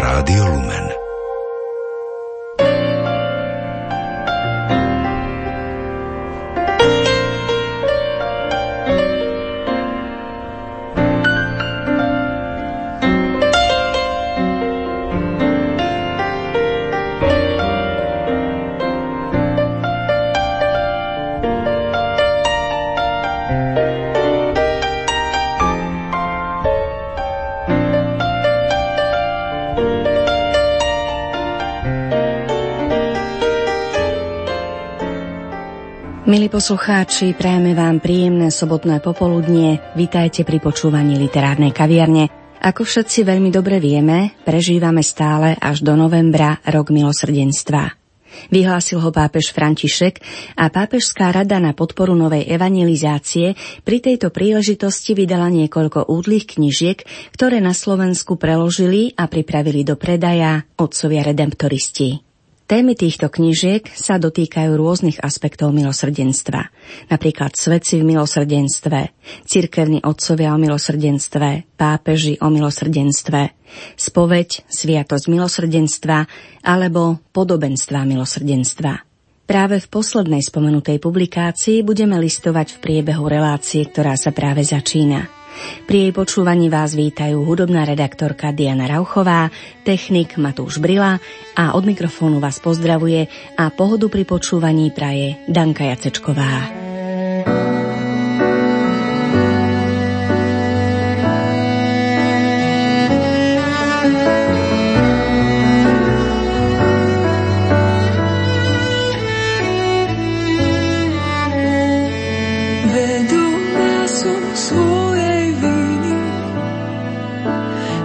Rádio Lumen. Milí poslucháči, prajeme vám príjemné sobotné popoludnie. Vitajte pri počúvaní literárnej kaviarne. Ako všetci veľmi dobre vieme, prežívame stále až do novembra rok milosrdenstva. Vyhlásil ho pápež František a pápežská rada na podporu novej evangelizácie pri tejto príležitosti vydala niekoľko údlých knižiek, ktoré na Slovensku preložili a pripravili do predaja otcovia redemptoristi. Témy týchto knižiek sa dotýkajú rôznych aspektov milosrdenstva. Napríklad svetci v milosrdenstve, cirkevní otcovia o milosrdenstve, pápeži o milosrdenstve, spoveď, sviatosť milosrdenstva alebo podobenstva milosrdenstva. Práve v poslednej spomenutej publikácii budeme listovať v priebehu relácie, ktorá sa práve začína. Pri jej počúvaní vás vítajú hudobná redaktorka Diana Rauchová, technik Matúš Brila a od mikrofónu vás pozdravuje a pohodu pri počúvaní praje Danka Jacečková.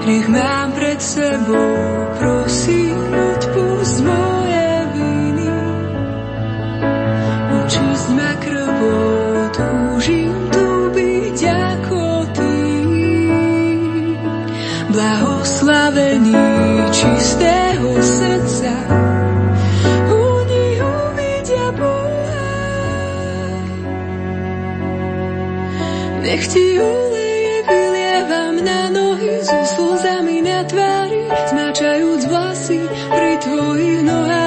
Nech mám pred sebou, prosím, odpust moje viny. Očist ma krvou, túžim tu byť ako ty. Blahoslavený čistého srdca, oni uvidia Boha. Nech ti uleje vylievam na nohy zo slzami na tvári, zmáčajúc vlasy pri tvojich nohách.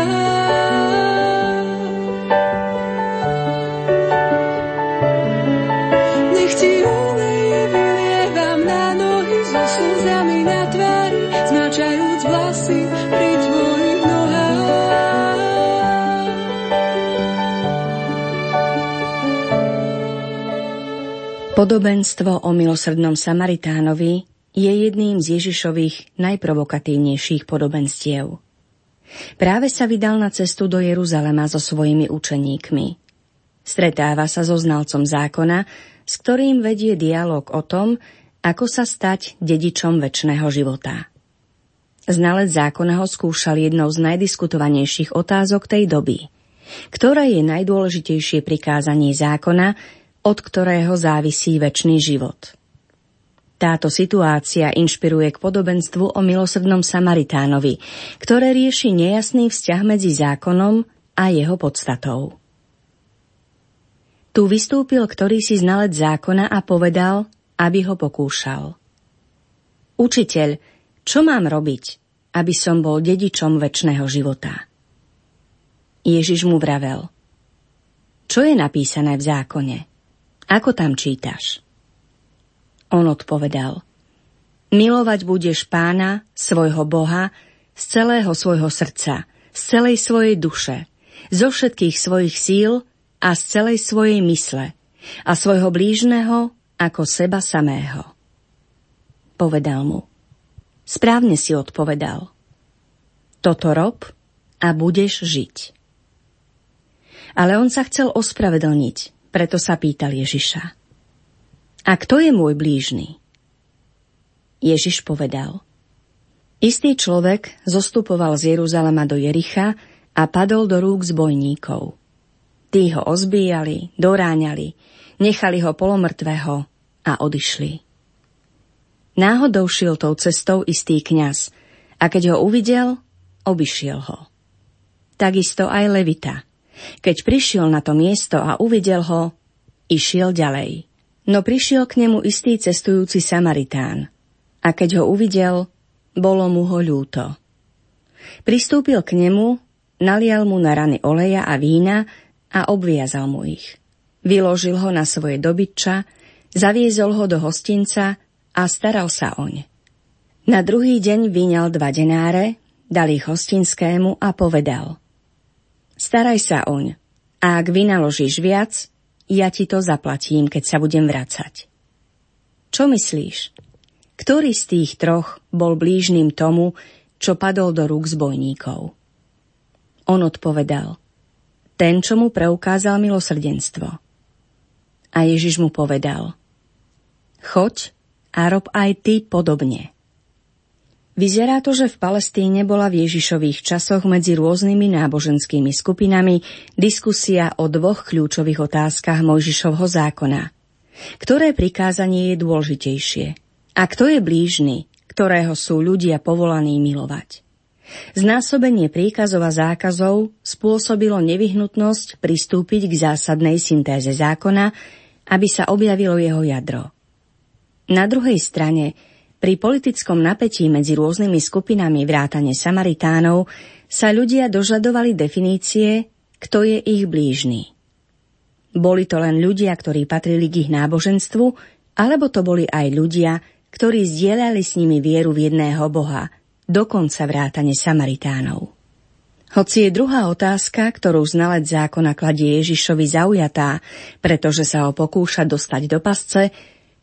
Nech ti oleje vylievam na nohy zo slzami na tvári, zmáčajúc vlasy pri tvojich nohách. Podobenstvo o milosrdnom Samaritánovi je jedným z Ježišových najprovokatívnejších podobenstiev. Práve sa vydal na cestu do Jeruzalema so svojimi učeníkmi. Stretáva sa so znalcom zákona, s ktorým vedie dialog o tom, ako sa stať dedičom večného života. Znalec zákona ho skúšal jednou z najdiskutovanejších otázok tej doby. Ktoré je najdôležitejšie prikázanie zákona, od ktorého závisí večný život? Táto situácia inšpiruje k podobenstvu o milosrdnom Samaritánovi, ktoré rieši nejasný vzťah medzi zákonom a jeho podstatou. Tu vystúpil ktorýsi znalec zákona a povedal, aby ho pokúšal. Učiteľ, čo mám robiť, aby som bol dedičom večného života? Ježiš mu vravel. Čo je napísané v zákone? Ako tam čítaš? On odpovedal, milovať budeš Pána, svojho Boha, z celého svojho srdca, z celej svojej duše, zo všetkých svojich síl a z celej svojej mysle a svojho blížneho ako seba samého. Povedal mu, správne si odpovedal, toto rob a budeš žiť. Ale on sa chcel ospravedlniť, preto sa pýtal Ježiša. A kto je môj blížny? Ježiš povedal. Istý človek zostupoval z Jeruzalema do Jericha a padol do rúk zbojníkov. Tí ho ozbíjali, doráňali, nechali ho polomrtvého a odišli. Náhodou šiel tou cestou istý kňaz a keď ho uvidel, obišiel ho. Takisto aj Levita. Keď prišiel na to miesto a uvidel ho, išiel ďalej. No prišiel k nemu istý cestujúci Samaritán a keď ho uvidel, Bolo mu ho ľúto. Pristúpil k nemu, nalial mu na rany oleja a vína a obviazal mu ich. Vyložil ho na svoje dobytča, zaviezol ho do hostinca a staral sa oň. Na druhý deň vyňal 2 denáre, dal ich hostinskému a povedal: Staraj sa oň, a ak vynaložíš viac, ja ti to zaplatím, keď sa budem vracať. Čo myslíš? Ktorý z tých 3 bol blížnym tomu, čo padol do rúk zbojníkov? On odpovedal: Ten, čo mu preukázal milosrdenstvo. A Ježiš mu povedal: Choď a rob aj ty podobne. Vyzerá to, že v Palestíne bola v Ježišových časoch medzi rôznymi náboženskými skupinami diskusia o 2 kľúčových otázkach Mojžišovho zákona. Ktoré prikázanie je dôležitejšie? A kto je blížny, ktorého sú ľudia povolaní milovať? Znásobenie príkazov a zákazov spôsobilo nevyhnutnosť pristúpiť k zásadnej syntéze zákona, aby sa objavilo jeho jadro. Na druhej strane, pri politickom napätí medzi rôznymi skupinami vrátane Samaritánov sa ľudia dožadovali definície, kto je ich blížny. Boli to len ľudia, ktorí patrili k ich náboženstvu, alebo to boli aj ľudia, ktorí zdieľali s nimi vieru v jedného Boha, dokonca vrátane Samaritánov. Hoci je druhá otázka, ktorú znalec zákona kladie Ježišovi, zaujatá, pretože sa ho pokúša dostať do pasce,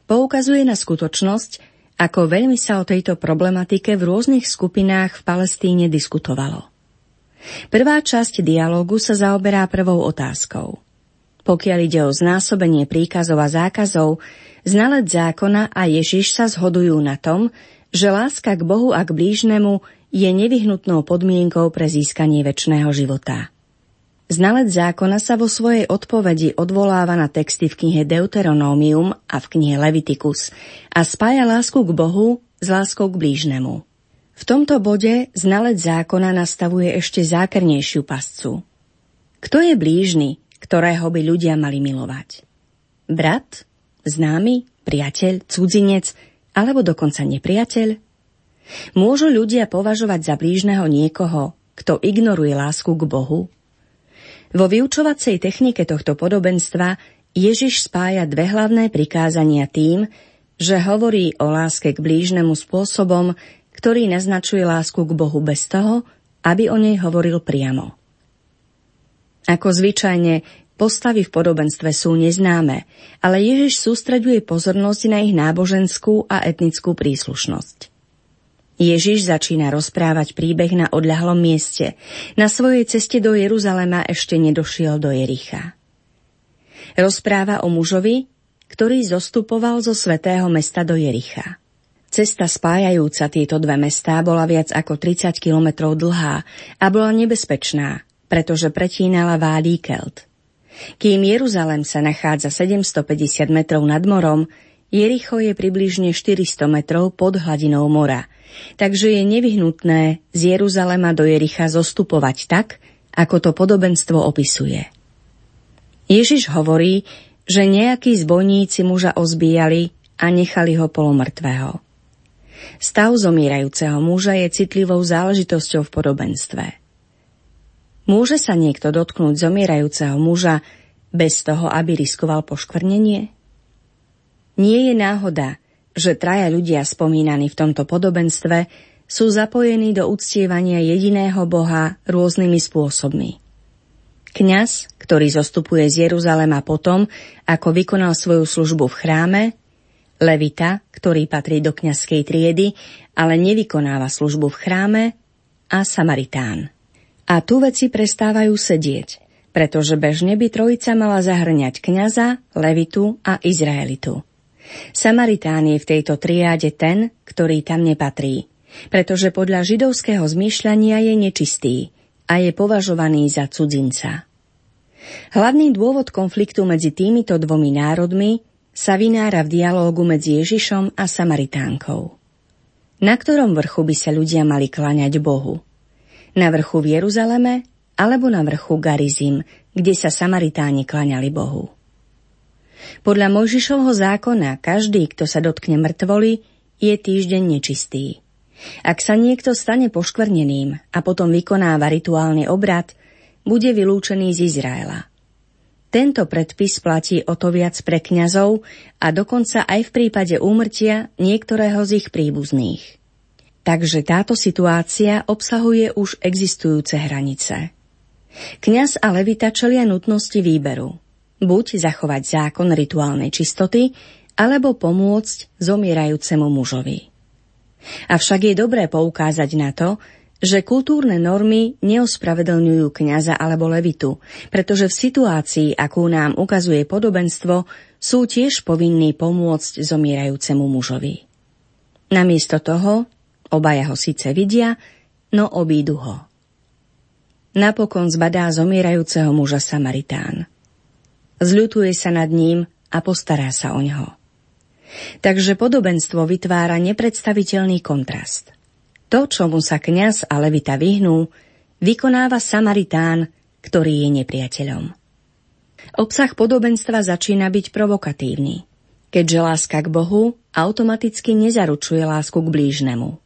poukazuje na skutočnosť, ako veľmi sa o tejto problematike v rôznych skupinách v Palestíne diskutovalo. Prvá časť dialógu sa zaoberá prvou otázkou. Pokiaľ ide o znásobenie príkazov a zákazov, znalec zákona a Ježiš sa zhodujú na tom, že láska k Bohu a k blížnemu je nevyhnutnou podmienkou pre získanie večného života. Znalec zákona sa vo svojej odpovedi odvoláva na texty v knihe Deuteronómium a v knihe Levitikus a spája lásku k Bohu s láskou k blížnemu. V tomto bode znalec zákona nastavuje ešte zákernejšiu pascu. Kto je blížny, ktorého by ľudia mali milovať? Brat? Známy? Priateľ? Cudzinec? Alebo dokonca nepriateľ? Môžu ľudia považovať za blížneho niekoho, kto ignoruje lásku k Bohu? Vo vyučovacej technike tohto podobenstva Ježiš spája 2 hlavné prikázania tým, že hovorí o láske k blížnemu spôsobom, ktorý naznačuje lásku k Bohu bez toho, aby o nej hovoril priamo. Ako zvyčajne, postavy v podobenstve sú neznáme, ale Ježiš sústreďuje pozornosť na ich náboženskú a etnickú príslušnosť. Ježiš začína rozprávať príbeh na odľahlom mieste. Na svojej ceste do Jeruzalema ešte nedošiel do Jericha. Rozpráva o mužovi, ktorý zostupoval zo svätého mesta do Jericha. Cesta spájajúca tieto 2 mestá bola viac ako 30 kilometrov dlhá a bola nebezpečná, pretože pretínala vádí Kelt. Kým Jeruzalem sa nachádza 750 metrov nad morom, Jericho je približne 400 metrov pod hladinou mora, takže je nevyhnutné z Jeruzalema do Jericha zostupovať tak, ako to podobenstvo opisuje. Ježiš hovorí, že nejakí zbojníci muža ozbíjali a nechali ho polomrtvého. Stav zomírajúceho muža je citlivou záležitosťou v podobenstve. Môže sa niekto dotknúť zomírajúceho muža bez toho, aby riskoval poškvrnenie? Nie je náhoda, že 3 ľudia spomínaní v tomto podobenstve sú zapojení do uctievania jediného Boha rôznymi spôsobmi. Kňaz, ktorý zostupuje z Jeruzalema potom, ako vykonal svoju službu v chráme, levita, ktorý patrí do kňazskej triedy, ale nevykonáva službu v chráme, a Samaritán. A tu veci prestávajú sedieť, pretože bežne by trojica mala zahrňať kňaza, levitu a Izraelitu. Samaritán je v tejto triáde ten, ktorý tam nepatrí, pretože podľa židovského zmýšľania je nečistý a je považovaný za cudzinca. Hlavný dôvod konfliktu medzi týmito 2 národmi sa vynára v dialógu medzi Ježišom a Samaritánkou. Na ktorom vrchu by sa ľudia mali kláňať Bohu? Na vrchu v Jeruzaleme alebo na vrchu Garizim, kde sa Samaritáni kláňali Bohu? Podľa Mojžišovho zákona každý, kto sa dotkne mŕtvoly, je týždeň nečistý. Ak sa niekto stane poškvrneným a potom vykonáva rituálny obrad, bude vylúčený z Izraela. Tento predpis platí o to viac pre kňazov a dokonca aj v prípade úmrtia niektorého z ich príbuzných. Takže táto situácia obsahuje už existujúce hranice. Kňaz a levita čelia nutnosti výberu. Buď zachovať zákon rituálnej čistoty, alebo pomôcť zomierajúcemu mužovi. Avšak je dobré poukázať na to, že kultúrne normy neospravedlňujú kňaza alebo levitu, pretože v situácii, akú nám ukazuje podobenstvo, sú tiež povinní pomôcť zomierajúcemu mužovi. Namiesto toho, obaja ho síce vidia, no obídu ho. Napokon zbadá zomierajúceho muža Samaritán. Zľutuje sa nad ním a postará sa o ňoho. Takže podobenstvo vytvára nepredstaviteľný kontrast. To, čomu sa kňaz a levita vyhnú, vykonáva Samaritán, ktorý je nepriateľom. Obsah podobenstva začína byť provokatívny, keďže láska k Bohu automaticky nezaručuje lásku k blížnemu.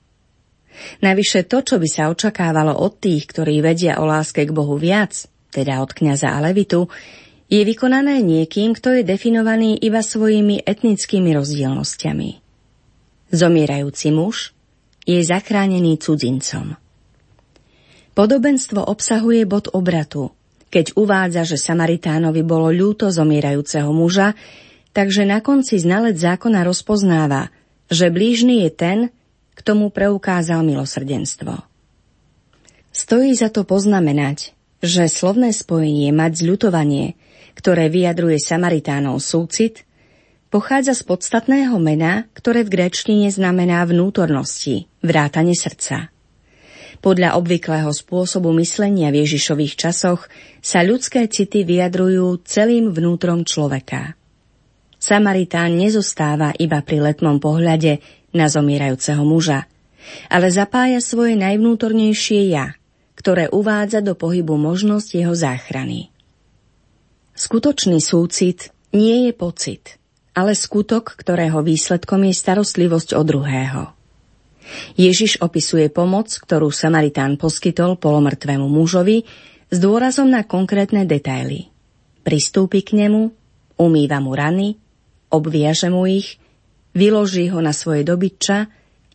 Navyše to, čo by sa očakávalo od tých, ktorí vedia o láske k Bohu viac, teda od kňaza a levitu, je vykonané niekým, kto je definovaný iba svojimi etnickými rozdielnosťami. Zomierajúci muž je zachránený cudzincom. Podobenstvo obsahuje bod obratu, keď uvádza, že Samaritánovi bolo ľúto zomierajúceho muža, takže na konci znalec zákona rozpoznáva, že blížny je ten, kto mu preukázal milosrdenstvo. Stojí za to poznamenať, že slovné spojenie mať zľutovanie, ktoré vyjadruje Samaritánov súcit, pochádza z podstatného mena, ktoré v gréčtine znamená vnútornosti, vrátane srdca. Podľa obvyklého spôsobu myslenia v Ježišových časoch sa ľudské city vyjadrujú celým vnútrom človeka. Samaritán nezostáva iba pri letmom pohľade na zomierajúceho muža, ale zapája svoje najvnútornejšie ja, ktoré uvádza do pohybu možnosť jeho záchrany. Skutočný súcit nie je pocit, ale skutok, ktorého výsledkom je starostlivosť o druhého. Ježiš opisuje pomoc, ktorú Samaritán poskytol polomrtvému mužovi, s dôrazom na konkrétne detaily. Pristúpi k nemu, umýva mu rany, obviaže mu ich, vyloží ho na svoje dobytča,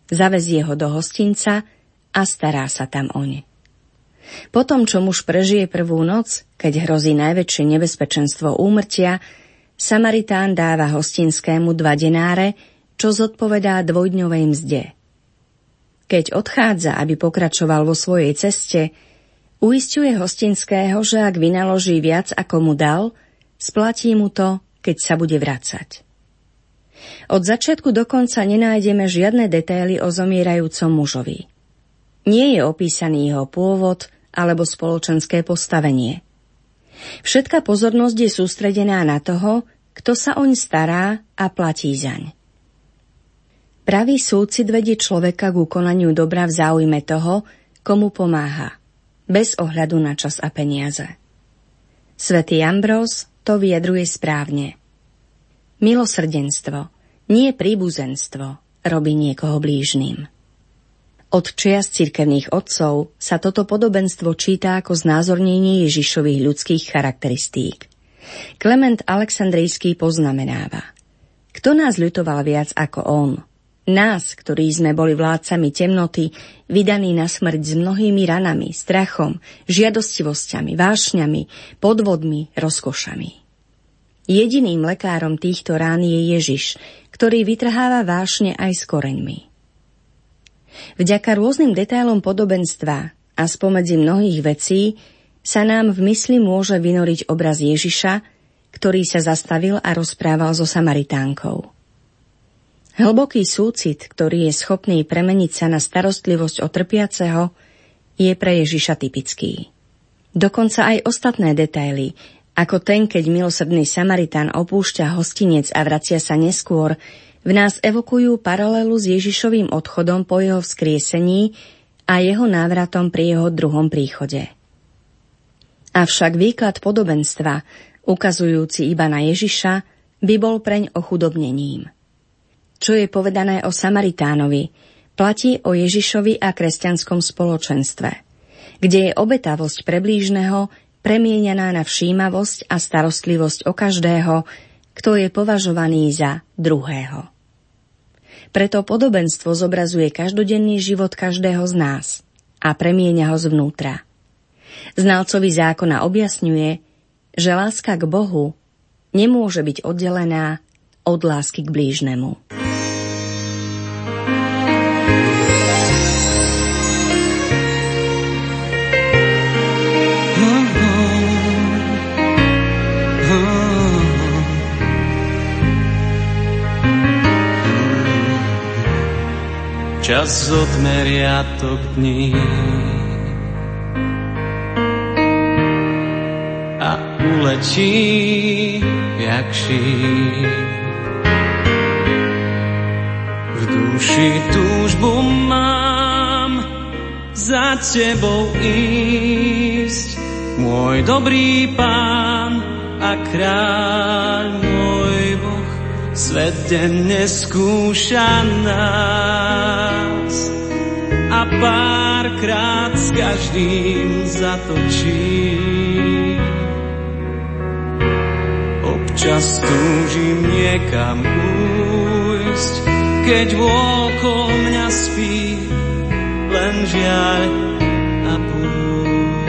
zavezie ho do hostinca a stará sa tam o ne. Potom, čo muž prežije prvú noc, keď hrozí najväčšie nebezpečenstvo úmrtia, Samaritán dáva hostinskému 2 denáre, čo zodpovedá dvojdňovej mzde. Keď odchádza, aby pokračoval vo svojej ceste, uisťuje hostinského, že ak vynaloží viac, ako mu dal, splatí mu to, keď sa bude vracať. Od začiatku do konca nenájdeme žiadne detaily o zomierajúcom mužovi. Nie je opísaný jeho pôvod alebo spoločenské postavenie. Všetká pozornosť je sústredená na toho, kto sa oň stará a platí zaň. Pravý súcit vedie človeka k konaniu dobra v záujme toho, komu pomáha, bez ohľadu na čas a peniaze. Svätý Ambrós to vyjadruje správne. Milosrdenstvo, nie príbuzenstvo, robí niekoho blížnym. Od čias cirkevných otcov sa toto podobenstvo číta ako znázornenie Ježišových ľudských charakteristík. Klement Alexandrijský poznamenáva: Kto nás ľutoval viac ako on? Nás, ktorí sme boli vládcami temnoty, vydaní na smrť s mnohými ranami, strachom, žiadostivosťami, vášňami, podvodmi, rozkošami. Jediným lekárom týchto rán je Ježiš, ktorý vytrháva vášne aj s koreňmi. Vďaka rôznym detailom podobenstva a spomedzi mnohých vecí sa nám v mysli môže vynoriť obraz Ježiša, ktorý sa zastavil a rozprával so Samaritánkou. Hlboký súcit, ktorý je schopný premeniť sa na starostlivosť o trpiaceho, je pre Ježiša typický. Dokonca aj ostatné detaily, ako ten, keď milosrdný Samaritán opúšťa hostinec a vracia sa neskôr, v nás evokujú paralelu s Ježišovým odchodom po jeho vzkriesení a jeho návratom pri jeho druhom príchode. Avšak výklad podobenstva, ukazujúci iba na Ježiša, by bol preň ochudobnením. Čo je povedané o Samaritánovi, platí o Ježišovi a kresťanskom spoločenstve, kde je obetavosť pre blížneho premieňaná na všímavosť a starostlivosť o každého, kto je považovaný za druhého. Preto podobenstvo zobrazuje každodenný život každého z nás a premieňa ho zvnútra. Znalcovi zákona objasňuje, že láska k Bohu nemôže byť oddelená od lásky k blížnemu. Čas odmeria to dní a uletí jak šíp. V duši túžbu mám za tebou ísť, môj dobrý pán a kráľ môj Boh. Svet denne skúša nás a párkrát s každým zatočí. Občas túžim niekam újsť, keď vôkol mňa spí len žiaľ a púd.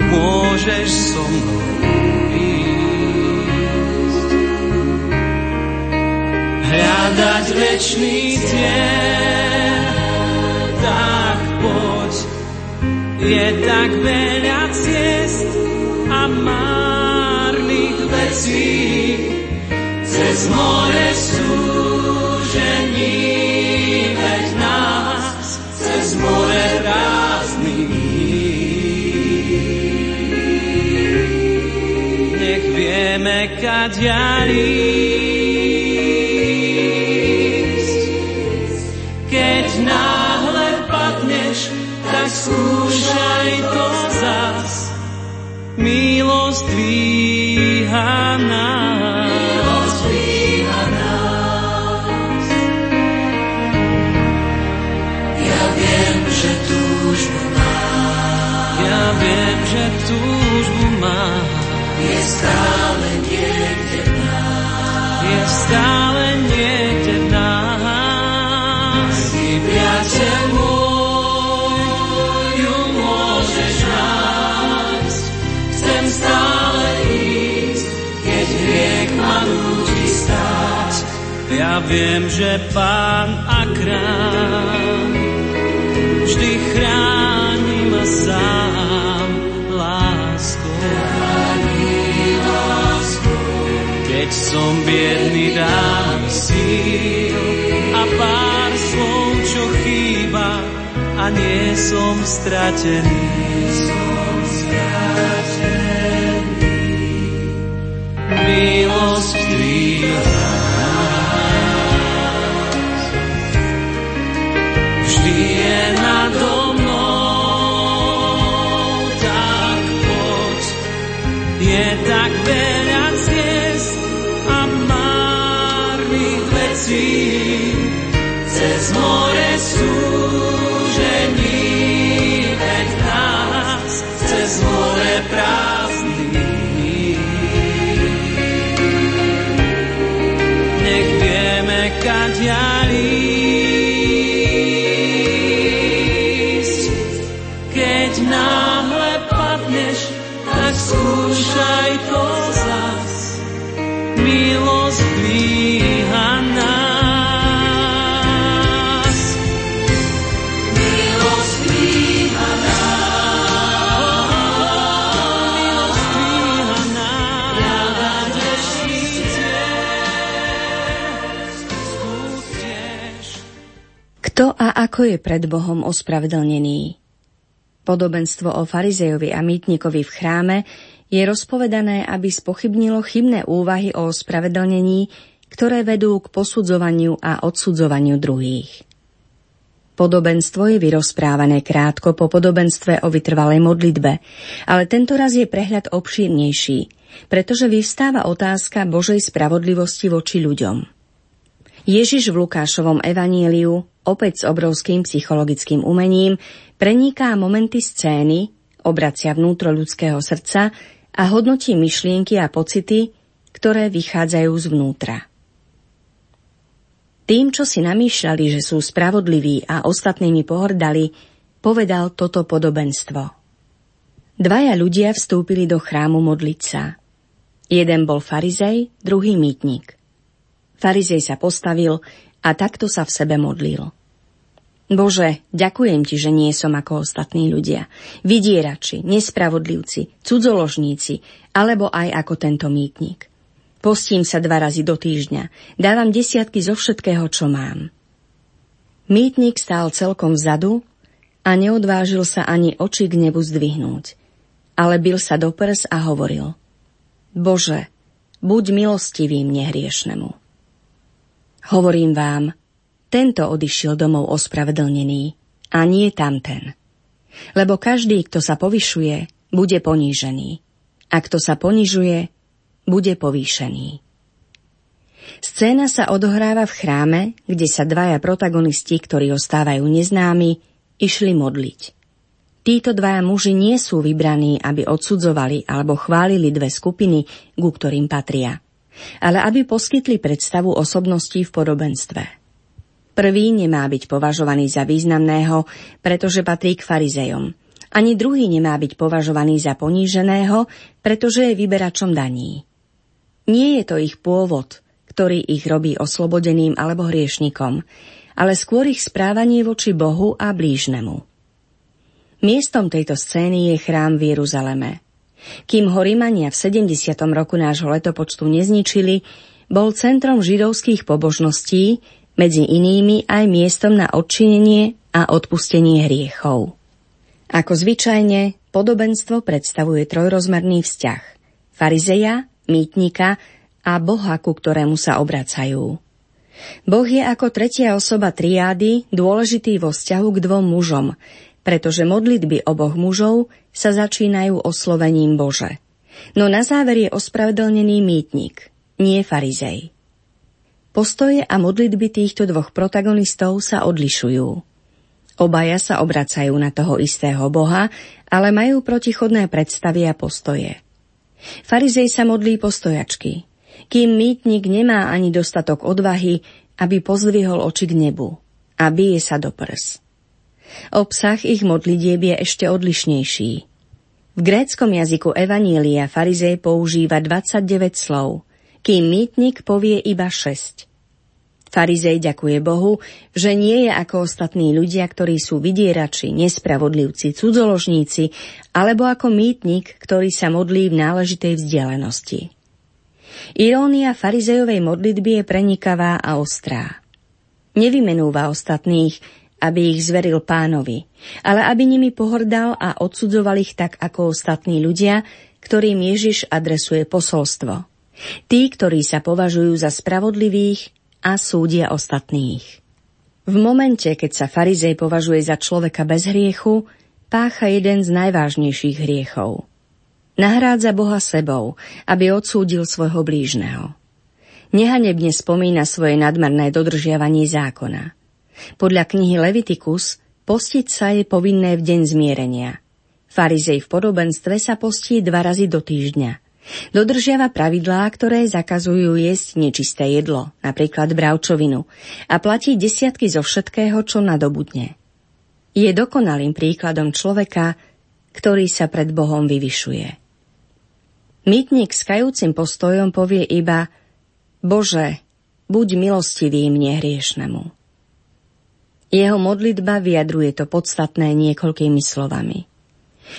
Môžeš so mnou hľadať večný tieň, tak poď. Je tak veľa ciest a márnych vecí, cez more súžení veď nás, cez more prázdnych dní. Nech vieme, kadiali skúšaj to zas, milosť dvíha nás. Ja viem, že túžbu mám, je stále niekde v nás, Ty priateľ môj, stále ísť, keď riek ma núti stáť. Ja viem, že pán a král vždy chráni ma sám láskou. Keď som biedný, dám síl a pár slov, čo chýba, a nie som stratený. Milosť dvíha nás, vždy je nado mnou, tak poď. Je tak veľa ciest a márnych vecí, cez more súžení veď nás, cez more prázdnych lísť. Keď náhle padneš, tak skúšaj to zas, milosť dvíha nás. Milosť dvíha nás, hľadať večný Kto a ako je pred Bohom ospravedlnený? Podobenstvo o farizejovi a mýtnikovi v chráme je rozpovedané, aby spochybnilo chybné úvahy o ospravedlnení, ktoré vedú k posudzovaniu a odsudzovaniu druhých. Podobenstvo je vyrozprávané krátko po podobenstve o vytrvalej modlitbe, ale tentoraz je prehľad obšírnejší, pretože vyvstáva otázka Božej spravodlivosti voči ľuďom. Ježiš v Lukášovom evaníliu, opäť s obrovským psychologickým umením, preniká momenty scény, obracia vnútro ľudského srdca a hodnotí myšlienky a pocity, ktoré vychádzajú zvnútra. Tým, čo si namýšľali, že sú spravodliví a ostatnými pohrdali, povedal toto podobenstvo. Dvaja ľudia vstúpili do chrámu modliť sa. Jeden bol farizej, druhý mýtnik. Farizej sa postavil a takto sa v sebe modlil. Bože, ďakujem ti, že nie som ako ostatní ľudia. Vydierači, nespravodlivci, cudzoložníci, alebo aj ako tento mýtnik. Postím sa 2 razy do týždňa, dávam 10 zo všetkého, čo mám. Mýtnik stál celkom vzadu a neodvážil sa ani oči k nebu zdvihnúť, ale bil sa do prs a hovoril: Bože, buď milostivým nehriešnemu. Hovorím vám, tento odišiel domov ospravedlnený a nie tamten. Lebo každý, kto sa povyšuje, bude ponížený, a kto sa ponižuje, bude povýšený. Scéna sa odohráva v chráme, kde sa dvaja protagonisti, ktorí ostávajú neznámi, išli modliť. Títo dvaja muži nie sú vybraní, aby odsudzovali alebo chválili dve skupiny, ku ktorým patria, ale aby poskytli predstavu osobností v podobenstve. Prvý nemá byť považovaný za významného, pretože patrí k farizejom. Ani druhý nemá byť považovaný za poníženého, pretože je vyberačom daní. Nie je to ich pôvod, ktorý ich robí oslobodeným alebo hriešnikom, ale skôr ich správanie voči Bohu a blížnemu. Miestom tejto scény je chrám v Jeruzaleme. Kým ho Rimania v 70. roku nášho letopočtu nezničili, bol centrom židovských pobožností, medzi inými aj miestom na odčinenie a odpustenie hriechov. Ako zvyčajne, podobenstvo predstavuje trojrozmerný vzťah farizeja, mýtnika a Boha, ku ktorému sa obracajú. Boh je ako tretia osoba triády dôležitý vo vzťahu k dvom mužom, pretože modlitby oboch mužov sa začínajú oslovením Bože. No na záver je ospravedlnený mýtnik, nie farizej. Postoje a modlitby týchto dvoch protagonistov sa odlišujú. Obaja sa obracajú na toho istého Boha, ale majú protichodné predstavy a postoje. Farizej sa modlí postojačky, kým mýtnik nemá ani dostatok odvahy, aby pozdvihol oči k nebu a bije sa do prs. Obsah ich modlitieb je ešte odlišnejší. V gréckom jazyku evanília farizej používa 29 slov, kým mýtnik povie iba 6. Farizej ďakuje Bohu, že nie je ako ostatní ľudia, ktorí sú vydierači, nespravodlivci, cudzoložníci, alebo ako mýtnik, ktorý sa modlí v náležitej vzdialenosti. Irónia farizejovej modlitby je prenikavá a ostrá. Nevymenúva ostatných, aby ich zveril Pánovi, ale aby nimi pohordal a odsudzoval ich tak ako ostatní ľudia, ktorým Ježiš adresuje posolstvo. Tí, ktorí sa považujú za spravodlivých a súdia ostatných. V momente, keď sa farizej považuje za človeka bez hriechu, pácha jeden z najvážnejších hriechov. Nahrádza Boha sebou, aby odsúdil svojho blížneho. Nehanebne spomína svoje nadmerné dodržiavanie zákona. Podľa knihy Levitikus postiť sa je povinné v deň zmierenia. Farizej v podobenstve sa postí 2 razy do týždňa. Dodržiava pravidlá, ktoré zakazujú jesť nečisté jedlo, napríklad bravčovinu, a platí 10 zo všetkého, čo nadobudne. Je dokonalým príkladom človeka, ktorý sa pred Bohom vyvyšuje. Mýtnik s kajúcim postojom povie iba: Bože, buď milostivým nehriešnemu. Jeho modlitba vyjadruje to podstatné niekoľkými slovami.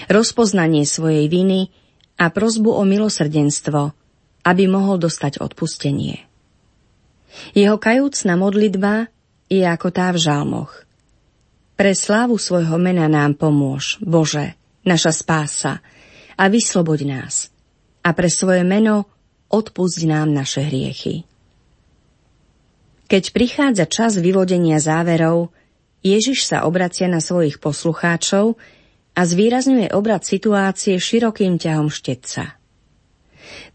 Rozpoznanie svojej viny a prosbu o milosrdenstvo, aby mohol dostať odpustenie. Jeho kajúcna modlitba je ako tá v žalmoch. Pre slávu svojho mena nám pomôž, Bože, naša spása, a vysloboď nás. A pre svoje meno odpusť nám naše hriechy. Keď prichádza čas vyvodenia záverov, Ježiš sa obracia na svojich poslucháčov a zvýrazňuje obrad situácie širokým ťahom štetca.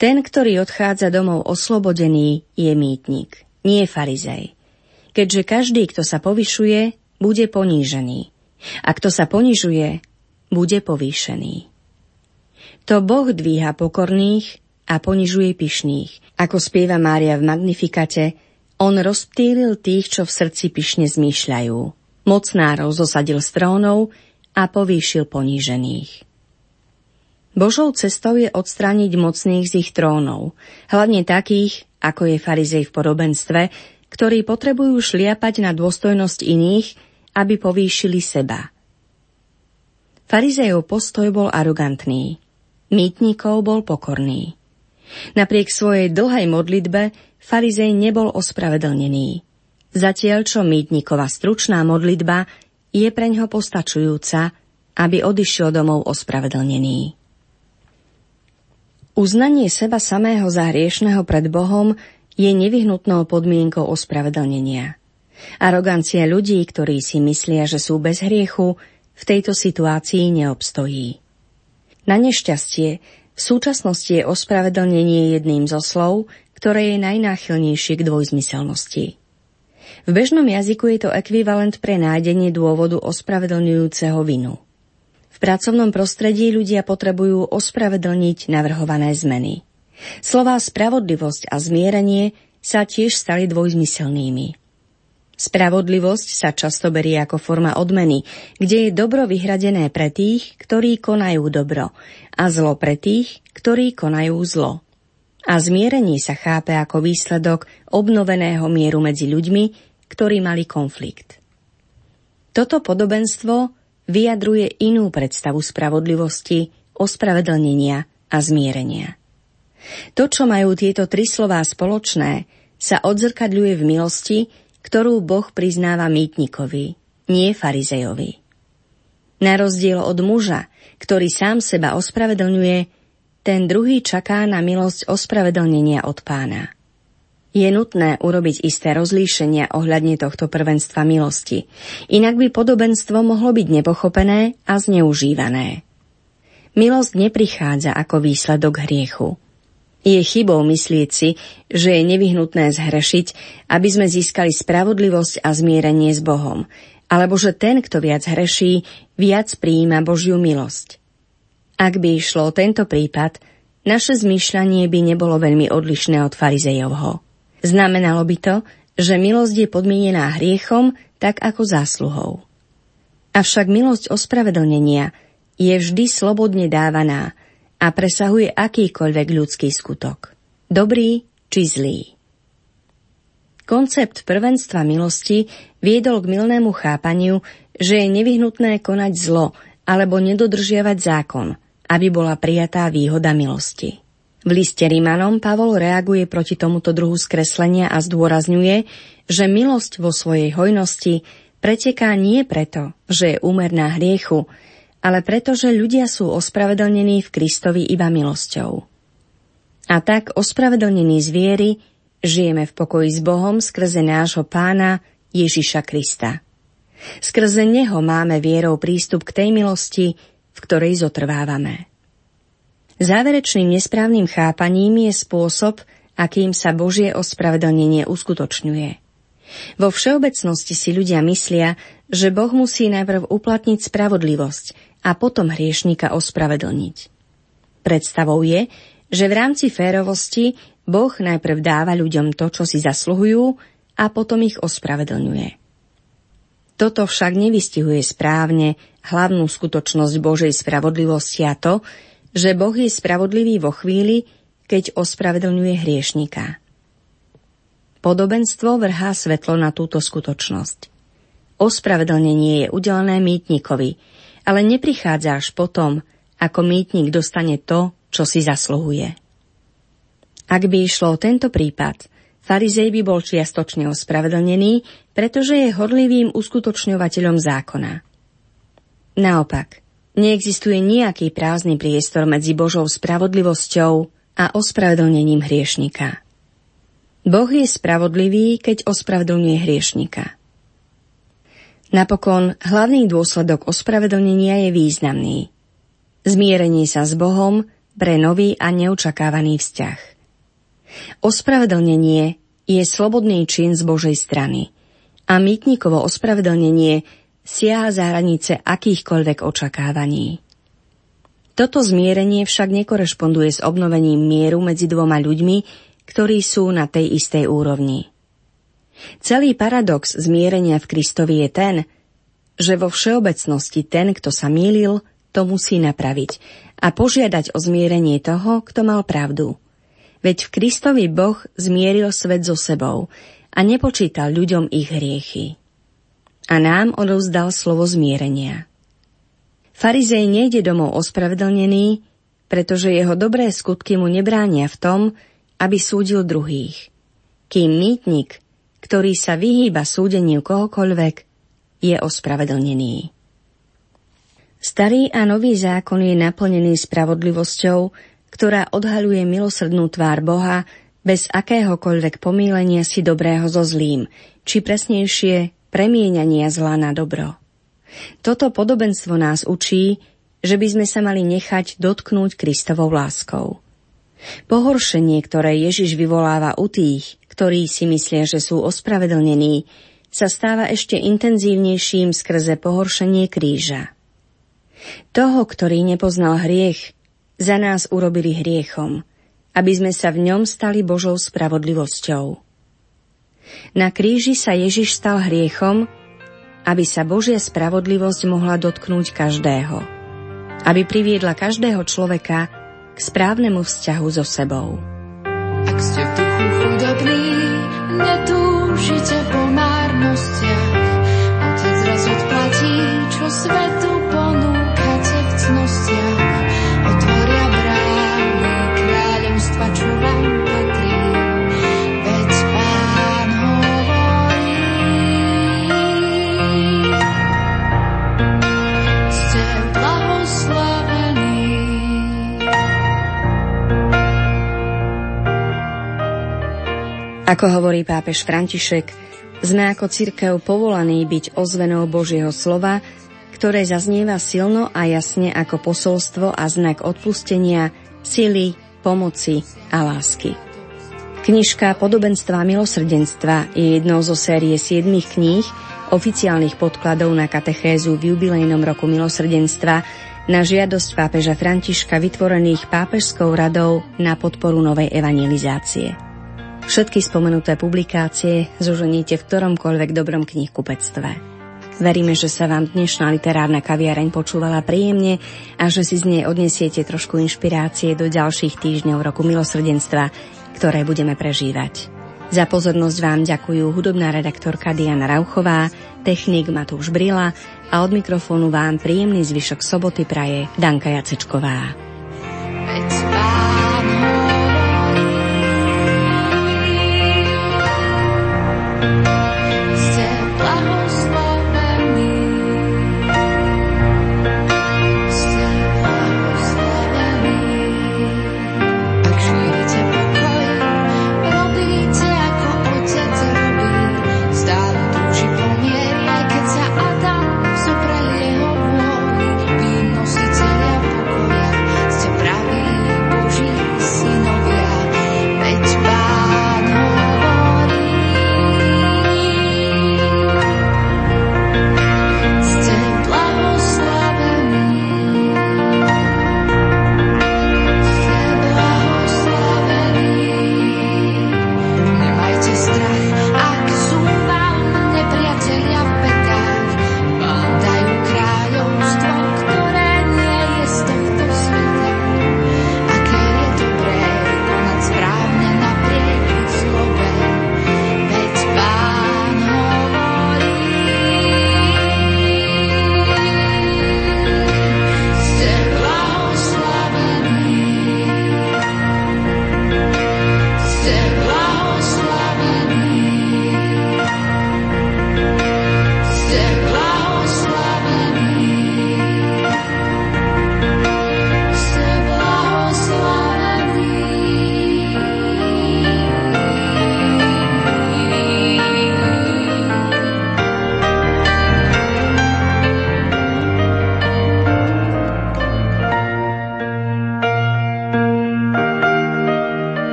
Ten, ktorý odchádza domov oslobodený, je mýtnik, nie farizej. keďže každý, kto sa povyšuje, bude ponížený. A kto sa ponižuje, bude povýšený. To Boh dvíha pokorných a ponižuje pyšných. Ako spieva Mária v Magnifikate, on rozptýlil tých, čo v srdci pyšne zmýšľajú. Mocnárov zosadil z trónov a povýšil ponížených. Božou cestou je odstrániť mocných z ich trónov, hlavne takých, ako je farizej v podobenstve, ktorí potrebujú šliapať na dôstojnosť iných, aby povýšili seba. Farizejov postoj bol arogantný. Mýtnikov bol pokorný. Napriek svojej dlhej modlitbe farizej nebol ospravedlnený. Zatiaľ čo mýtnikova stručná modlitba je preňho postačujúca, aby odišiel domov ospravedlnený. Uznanie seba samého za hriešneho pred Bohom je nevyhnutnou podmienkou ospravedlnenia. Arogancia ľudí, ktorí si myslia, že sú bez hriechu, v tejto situácii neobstojí. Na nešťastie, v súčasnosti je ospravedlnenie jedným zo slov, ktoré je najnáchylnejšie k dvojzmyselnosti. V bežnom jazyku je to ekvivalent pre nájdenie dôvodu ospravedlňujúceho vinu. V pracovnom prostredí ľudia potrebujú ospravedlniť navrhované zmeny. Slová spravodlivosť a zmierenie sa tiež stali dvojzmyselnými. Spravodlivosť sa často berie ako forma odmeny, kde je dobro vyhradené pre tých, ktorí konajú dobro, a zlo pre tých, ktorí konajú zlo. A zmierenie sa chápe ako výsledok obnoveného mieru medzi ľuďmi, ktorí mali konflikt. Toto podobenstvo vyjadruje inú predstavu spravodlivosti, ospravedlnenia a zmierenia. To, čo majú tieto tri slová spoločné, sa odzrkadľuje v milosti, ktorú Boh priznáva mýtnikovi, nie farizejovi. Na rozdiel od muža, ktorý sám seba ospravedlňuje, ten druhý čaká na milosť ospravedlnenia od Pána. Je nutné urobiť isté rozlíšenia ohľadne tohto prvenstva milosti, inak by podobenstvo mohlo byť nepochopené a zneužívané. Milosť neprichádza ako výsledok hriechu. Je chybou myslieť si, že je nevyhnutné zhrešiť, aby sme získali spravodlivosť a zmierenie s Bohom, alebo že ten, kto viac hreší, viac prijíma Božiu milosť. Ak by išlo o tento prípad, naše zmýšľanie by nebolo veľmi odlišné od farizejovho. Znamenalo by to, že milosť je podmienená hriechom, tak ako zásluhou. Avšak milosť ospravedlnenia je vždy slobodne dávaná a presahuje akýkoľvek ľudský skutok, dobrý či zlý. Koncept prvenstva milosti viedol k mylnému chápaniu, že je nevyhnutné konať zlo alebo nedodržiavať zákon, aby bola prijatá výhoda milosti. V liste Rimanom Pavol reaguje proti tomuto druhu skreslenia a zdôrazňuje, že milosť vo svojej hojnosti preteká nie preto, že je úmerná hriechu, ale pretože ľudia sú ospravedlnení v Kristovi iba milosťou. A tak ospravedlnení z viery žijeme v pokoji s Bohom skrze nášho Pána Ježiša Krista. Skrze neho máme vierou prístup k tej milosti, v ktorej zotrvávame. Záverečným nesprávnym chápaním je spôsob, akým sa Božie ospravedlnenie uskutočňuje. Vo všeobecnosti si ľudia myslia, že Boh musí najprv uplatniť spravodlivosť a potom hriešnika ospravedlniť. Predstavou je, že v rámci férovosti Boh najprv dáva ľuďom to, čo si zasluhujú, a potom ich ospravedlňuje. Toto však nevystihuje správne hlavnú skutočnosť Božej spravodlivosti a to, že Boh je spravodlivý vo chvíli, keď ospravedlňuje hriešnika. Podobenstvo vrhá svetlo na túto skutočnosť. Ospravedlnenie je udelené mýtnikovi, ale neprichádza až potom, ako mýtnik dostane to, čo si zasluhuje. Ak by išlo o tento prípad, farizej by bol čiastočne ospravedlnený, pretože je horlivým uskutočňovateľom zákona. Naopak, neexistuje nejaký prázdny priestor medzi Božou spravodlivosťou a ospravedlnením hriešnika. Boh je spravodlivý, keď ospravedlňuje hriešnika. Napokon, hlavný dôsledok ospravedlnenia je významný. Zmierenie sa s Bohom pre nový a neočakávaný vzťah. Ospravedlnenie je slobodný čin z Božej strany a mýtnikovo ospravedlnenie siaha za hranice akýchkoľvek očakávaní. Toto zmierenie však nekorešponduje s obnovením mieru medzi dvoma ľuďmi, ktorí sú na tej istej úrovni. Celý paradox zmierenia v Kristovi je ten, že vo všeobecnosti ten, kto sa mýlil, to musí napraviť a požiadať o zmierenie toho, kto mal pravdu. Veď v Kristovi Boh zmieril svet so sebou a nepočítal ľuďom ich hriechy. A nám odovzdal slovo zmierenia. Farizej nejde domov ospravedlnený, pretože jeho dobré skutky mu nebránia v tom, aby súdil druhých. Kým mýtnik, ktorý sa vyhýba súdeniu kohokoľvek, je ospravedlnený. Starý a nový zákon je naplnený spravodlivosťou, ktorá odhaľuje milosrdnú tvár Boha bez akéhokoľvek pomýlenia si dobrého so zlým, či presnejšie premieňania zla na dobro. Toto podobenstvo nás učí, že by sme sa mali nechať dotknúť Kristovou láskou. Pohoršenie, ktoré Ježiš vyvoláva u tých, ktorí si myslia, že sú ospravedlnení, sa stáva ešte intenzívnejším skrze pohoršenie kríža. Toho, ktorý nepoznal hriech, za nás urobili hriechom, aby sme sa v ňom stali Božou spravodlivosťou. Na kríži sa Ježiš stal hriechom, aby sa Božia spravodlivosť mohla dotknúť každého, aby priviedla každého človeka k správnemu vzťahu so sebou. Ak ste v duchu chudobní, netúžite po márnostiach, Otec raz odplatí, čo svetu ponúka v cnostiach. Otvoria brány kráľovstva, čo vám patrí, veď Pán hovorí. Ste blahoslavení. Ako hovorí pápež František, sme ako cirkev povolaní byť ozvenou Božieho slova, ktoré zaznieva silno a jasne ako posolstvo a znak odpustenia, sily, pomoci a lásky. Knižka Podobenstva milosrdenstva je jednou zo série 7 kníh oficiálnych podkladov na katechézu v jubilejnom roku milosrdenstva na žiadosť pápeža Františka vytvorených pápežskou radou na podporu novej evangelizácie. Všetky spomenuté publikácie zoženiete v ktoromkoľvek dobrom knihkupectve. Veríme, že sa vám dnešná literárna kaviareň počúvala príjemne a že si z nej odnesiete trošku inšpirácie do ďalších týždňov roku milosrdenstva, ktoré budeme prežívať. Za pozornosť vám ďakujú hudobná redaktorka Diana Rauchová, technik Matúš Brila a od mikrofónu vám príjemný zvyšok soboty praje Danka Jacečková.